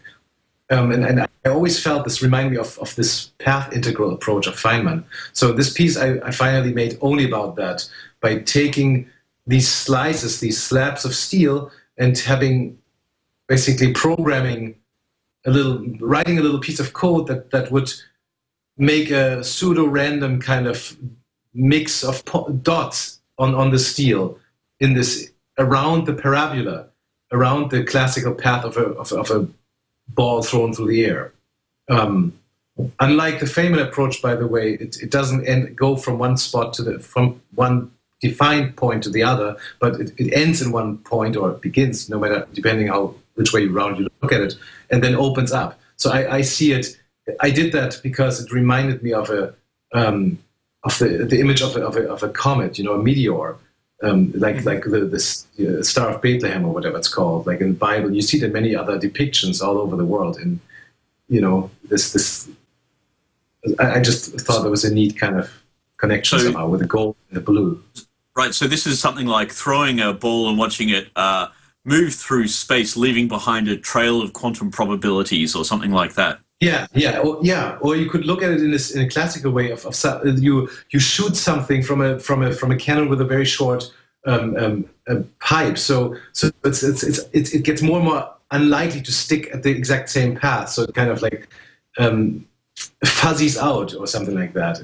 Um, and, and I always felt this reminded me of, of this path integral approach of Feynman. So this piece I, I finally made only about that, by taking these slices, these slabs of steel, and having basically programming a little, writing a little piece of code that, that would make a pseudo-random kind of mix of po- dots on, on the steel in this around the parabola, around the classical path of a of, of a ball thrown through the air. Um, unlike the Feynman approach, by the way, it, it doesn't end, go from one spot to the from one defined point to the other, but it, it ends in one point, or it begins, no matter, depending how which way around you look at it, and then opens up. So I, I see it. I did that because it reminded me of a um, of the the image of a, of a of a comet, you know, a meteor. Um, like like the, the uh, Star of Bethlehem or whatever it's called, like in the Bible. You see that many other depictions all over the world, and you know this this. I, I just thought there was a neat kind of connection so, somehow with the gold and the blue. Right. So this is something like throwing a ball and watching it uh, move through space, leaving behind a trail of quantum probabilities or something like that. Yeah, yeah, or, yeah. Or you could look at it in this in a classical way of, of you you shoot something from a from a from a cannon with a very short um, um, a pipe. So so it's, it's it's it's it gets more and more unlikely to stick at the exact same path. So it kind of like um, fuzzies out or something like that.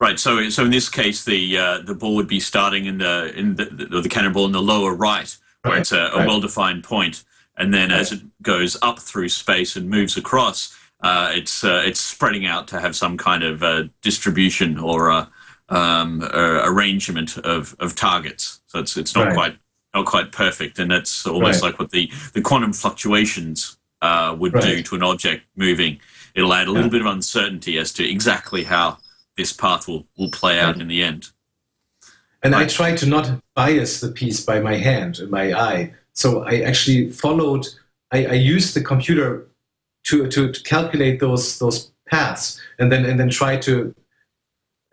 Right. So so in this case, the uh, the ball would be starting in the in the, the, the cannonball in the lower right, where right. it's a, a right. well-defined point. And then as it goes up through space and moves across, uh, it's uh, it's spreading out to have some kind of uh, distribution or uh, um, uh, arrangement of, of targets. So it's it's not right. quite not quite perfect, and that's almost right. like what the, the quantum fluctuations uh, would right. do to an object moving. It'll add a little yeah. bit of uncertainty as to exactly how this path will, will play out right. in the end. And right. I tried to not bias the piece by my hand and my eye. So I actually followed. I, I used the computer to, to to calculate those those paths, and then and then try to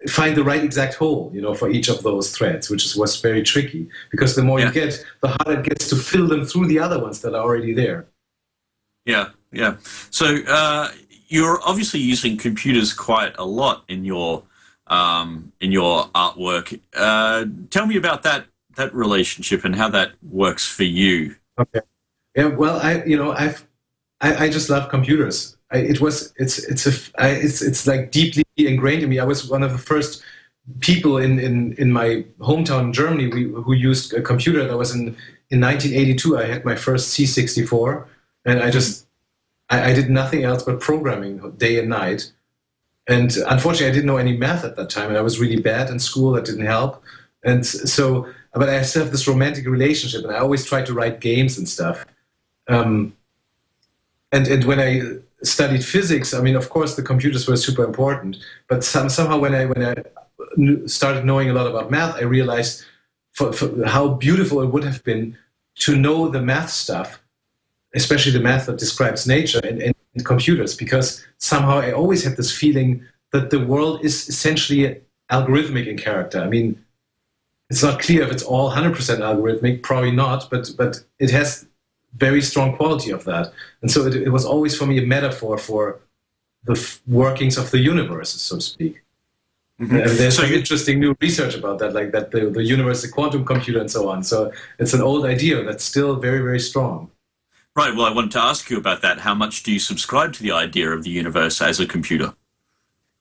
find the right exact hole, you know, for each of those threads, which is, was very tricky because the more yeah. you get, the harder it gets to fill them through the other ones that are already there. Yeah, yeah. So uh, you're obviously using computers quite a lot in your um, in your artwork. Uh, tell me about that. that relationship and how that works for you. Okay. Yeah. Well, I, you know, I've, I, I just love computers. I, it was, it's, it's, a, I, it's, it's like deeply ingrained in me. I was one of the first people in, in, in my hometown in Germany we, who used a computer that was an in nineteen eighty-two, I had my first C sixty-four, and I just, I, I did nothing else but programming day and night. And unfortunately, I didn't know any math at that time, and I was really bad in school. That didn't help. And so, but I still have this romantic relationship, and I always tried to write games and stuff. Um, and, and when I studied physics, I mean, of course, the computers were super important, but some, somehow when I, when I knew, started knowing a lot about math, I realized for, for how beautiful it would have been to know the math stuff, especially the math that describes nature and, and computers, because somehow I always had this feeling that the world is essentially algorithmic in character. I mean, it's not clear if it's all one hundred percent algorithmic, probably not, but but it has very strong quality of that. And so it, it was always for me a metaphor for the f- workings of the universe, so to speak. Mm-hmm. And there's so some you- interesting new research about that, like that the, the universe, the quantum computer and so on. So it's an old idea that's still very, very strong. Right. Well, I wanted to ask you about that. How much do you subscribe to the idea of the universe as a computer?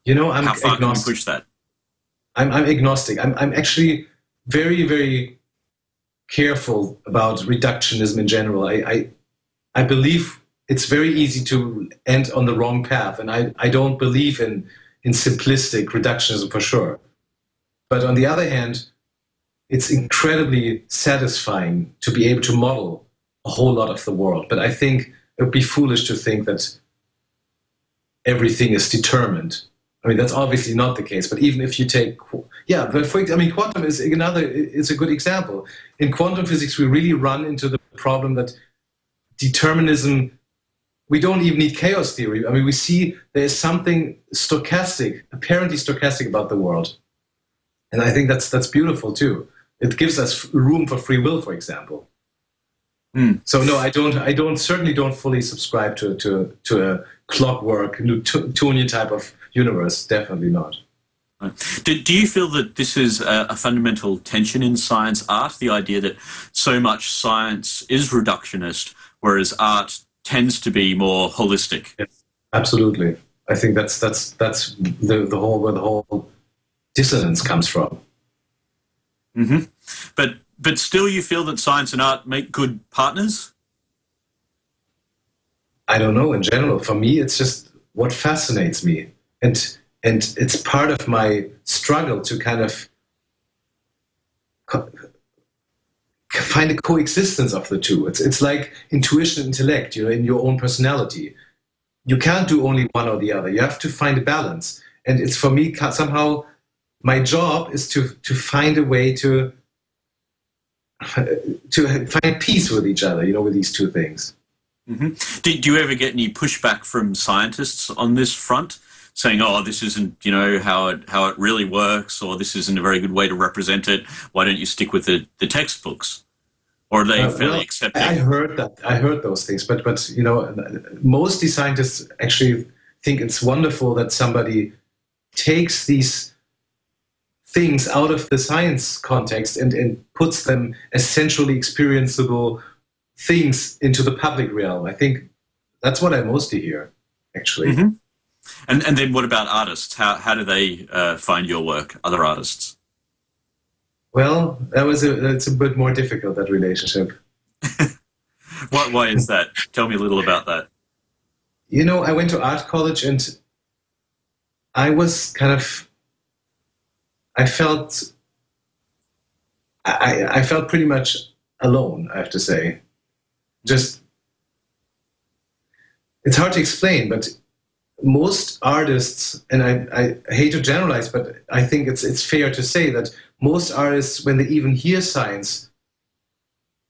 You know, I'm How far agnostic. Can you push that? I'm, I'm agnostic. I'm, I'm actually very, very careful about reductionism in general. I, I, I believe it's very easy to end on the wrong path, and I, I don't believe in, in simplistic reductionism for sure. But on the other hand, it's incredibly satisfying to be able to model a whole lot of the world, but I think it would be foolish to think that everything is determined. I mean, that's obviously not the case. But even if you take, yeah, but for, I mean, quantum is another is a good example. In quantum physics, we really run into the problem that determinism. We don't even need chaos theory. I mean, we see there is something stochastic, apparently stochastic, about the world, and I think that's that's beautiful too. It gives us room for free will, for example. Mm. So no, I don't. I don't. Certainly don't fully subscribe to to, to a clockwork Newtonian type of universe. Definitely not. Do, do you feel that this is a, a fundamental tension in science art? The idea that so much science is reductionist, whereas art tends to be more holistic. Yes, absolutely. I think that's that's that's the, the whole where the whole dissonance comes from. Mm-hmm. But. But still you feel that science and art make good partners? I don't know. In general, for me, it's just what fascinates me. And and it's part of my struggle to kind of co- find a coexistence of the two. It's it's like intuition and intellect, you know, in your own personality. You can't do only one or the other. You have to find a balance. And it's for me, somehow, my job is to to find a way to... to find peace with each other, you know, with these two things. Mm-hmm. Do, do you ever get any pushback from scientists on this front, saying, "Oh, this isn't, you know, how it how it really works," or "This isn't a very good way to represent it. Why don't you stick with the, the textbooks?" Or are they uh, fairly well, accepting? I heard that. I heard those things, but but you know, mostly scientists actually think it's wonderful that somebody takes these things out of the science context and, and puts them essentially experienceable things into the public realm. I think that's what I mostly hear, actually. Mm-hmm. And and then what about artists? How how do they uh, find your work? Other artists? Well, that was a that's a bit more difficult, that relationship. Why why is that? Tell me a little about that. You know, I went to art college and I was kind of. I felt I, I felt pretty much alone, I have to say. Just it's hard to explain, but most artists, and I, I hate to generalize, but I think it's it's fair to say that most artists, when they even hear science,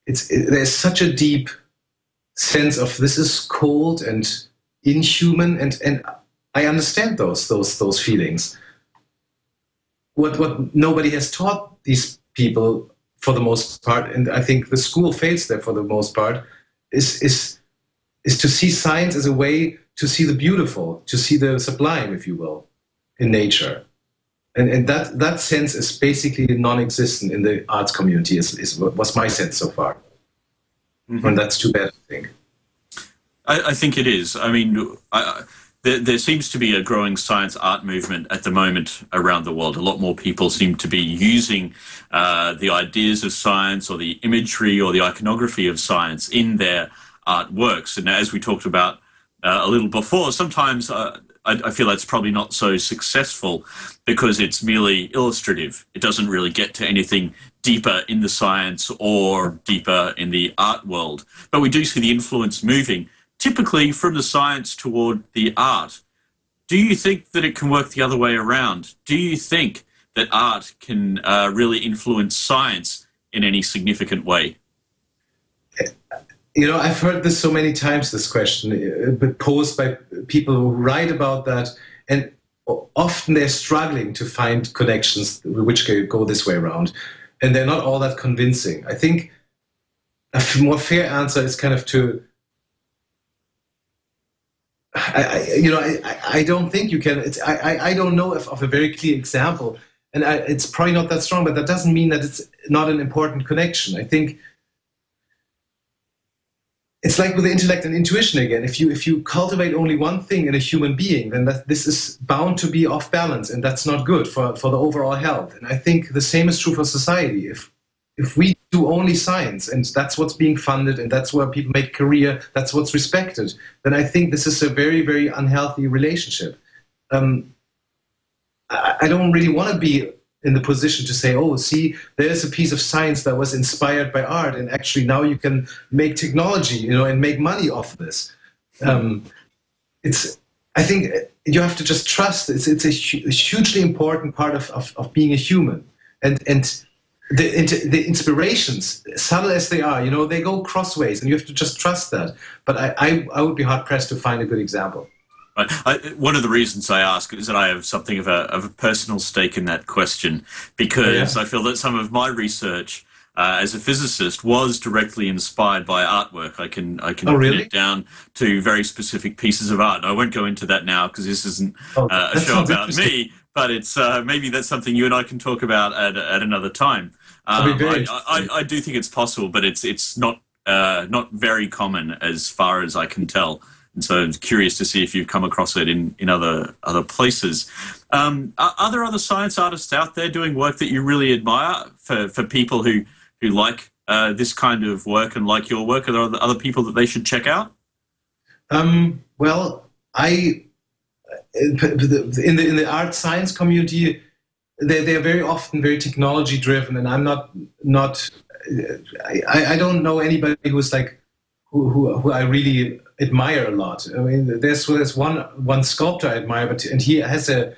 it's it, there's such a deep sense of this is cold and inhuman, and, and I understand those those those feelings. What what nobody has taught these people for the most part, and I think the school fails there for the most part, is is is to see science as a way to see the beautiful, to see the sublime, if you will, in nature, and and that that sense is basically non-existent in the arts community. Is is was my sense so far, mm-hmm. And that's too bad, I think. I, I think it is. I mean, I. I there, there seems to be a growing science art movement at the moment around the world. A lot more people seem to be using uh, the ideas of science or the imagery or the iconography of science in their artworks. And as we talked about uh, a little before, sometimes uh, I, I feel that's probably not so successful because it's merely illustrative. It doesn't really get to anything deeper in the science or deeper in the art world. But we do see the influence moving, typically from the science toward the art. Do you think that it can work the other way around? Do you think that art can uh, really influence science in any significant way? You know, I've heard this so many times, this question, but posed by people who write about that, and often they're struggling to find connections which go this way around, and they're not all that convincing. I think a more fair answer is kind of to, I, I, you know, I, I don't think you can, it's, I, I don't know if, of a very clear example, and I, it's probably not that strong, but that doesn't mean that it's not an important connection. I think it's like with the intellect and intuition again. If you if you cultivate only one thing in a human being, then that, this is bound to be off balance, and that's not good for, for the overall health. And I think the same is true for society. If if we do only science, and that's what's being funded, and that's where people make career, that's what's respected, then I think this is a very, very unhealthy relationship. Um, I, I don't really want to be in the position to say, oh, see, there's a piece of science that was inspired by art, and actually now you can make technology, you know, and make money off this. Um, it's, I think you have to just trust. It's, it's a, hu a hugely important part of, of, of being a human. And, and the, the inspirations, subtle as they are, you know, they go crossways, and you have to just trust that. But I, I, I would be hard-pressed to find a good example. I, one of the reasons I ask is that I have something of a, of a personal stake in that question, because yeah. I feel that some of my research uh, as a physicist was directly inspired by artwork. I can I can oh, really? pin it down to very specific pieces of art. And I won't go into that now because this isn't oh, uh, a show about me, but it's uh, maybe that's something you and I can talk about at, at another time. Um, I, I, I do think it's possible, but it's it's not uh, not very common as far as I can tell. And so I'm curious to see if you've come across it in, in other other places. Um, are, are there other science artists out there doing work that you really admire for, for people who, who like uh, this kind of work and like your work? Are there other people that they should check out? Um, well, I in the, in the art science community, they're, they're very often very technology driven, and I'm not, not I, I don't know anybody who's like, who, who, who I really admire a lot. I mean, there's there's one one sculptor I admire, but and he has a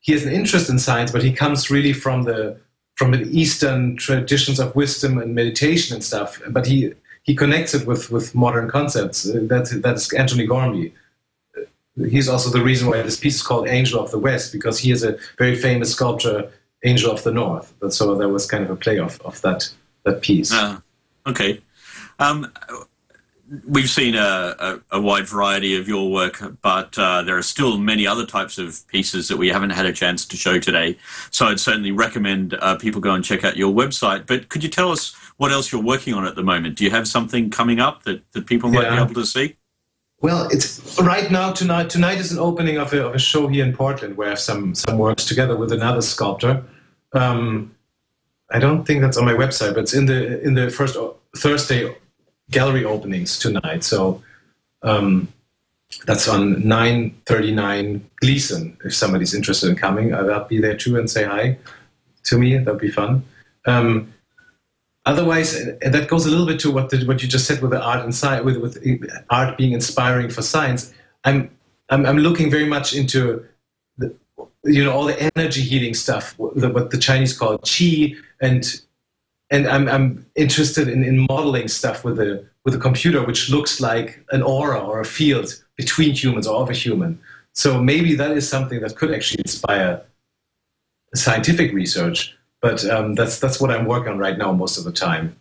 he has an interest in science, but he comes really from the from the Eastern traditions of wisdom and meditation and stuff. But he he connects it with with modern concepts. That that is Anthony Gormley. He's also the reason why this piece is called Angel of the West, because he is a very famous sculptor, Angel of the North. So there was kind of a playoff of that that piece. Uh, okay. Um, We've seen a, a, a wide variety of your work, but uh, there are still many other types of pieces that we haven't had a chance to show today. So I'd certainly recommend uh, people go and check out your website. But could you tell us what else you're working on at the moment? Do you have something coming up that, that people might yeah. be able to see? Well, it's right now, tonight Tonight is an opening of a, of a show here in Portland where I have some, some works together with another sculptor. Um, I don't think that's on my website, but it's in the, in the first Thursday gallery openings tonight, so um, that's on nine thirty-nine Gleason. If somebody's interested in coming, I'll be there too and say hi to me. That'd be fun. Um, otherwise, and that goes a little bit to what the, what you just said with the art and science, with with art being inspiring for science. I'm I'm, I'm looking very much into the, you know, all the energy healing stuff, what the Chinese call qi, and And I'm, I'm interested in, in modeling stuff with a, with a computer which looks like an aura or a field between humans or of a human. So maybe that is something that could actually inspire scientific research. But um, that's, that's what I'm working on right now most of the time.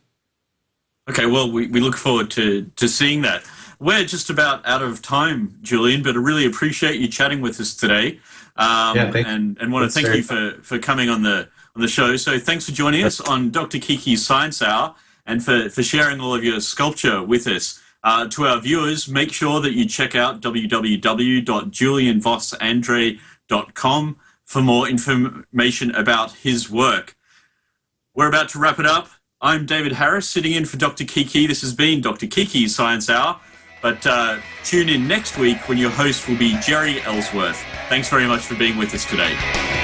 Okay, well, we, we look forward to, to seeing that. We're just about out of time, Julian, but I really appreciate you chatting with us today. Um, yeah, and, and want to thank you for, for coming on the on the show. So thanks for joining us on Doctor Kiki's Science Hour, and for, for sharing all of your sculpture with us. Uh, to our viewers, make sure that you check out w w w dot julian voss andreae dot com for more information about his work. We're about to wrap it up. I'm David Harris, sitting in for Doctor Kiki. This has been Doctor Kiki's Science Hour, but uh, tune in next week when your host will be Jerry Ellsworth. Thanks very much for being with us today.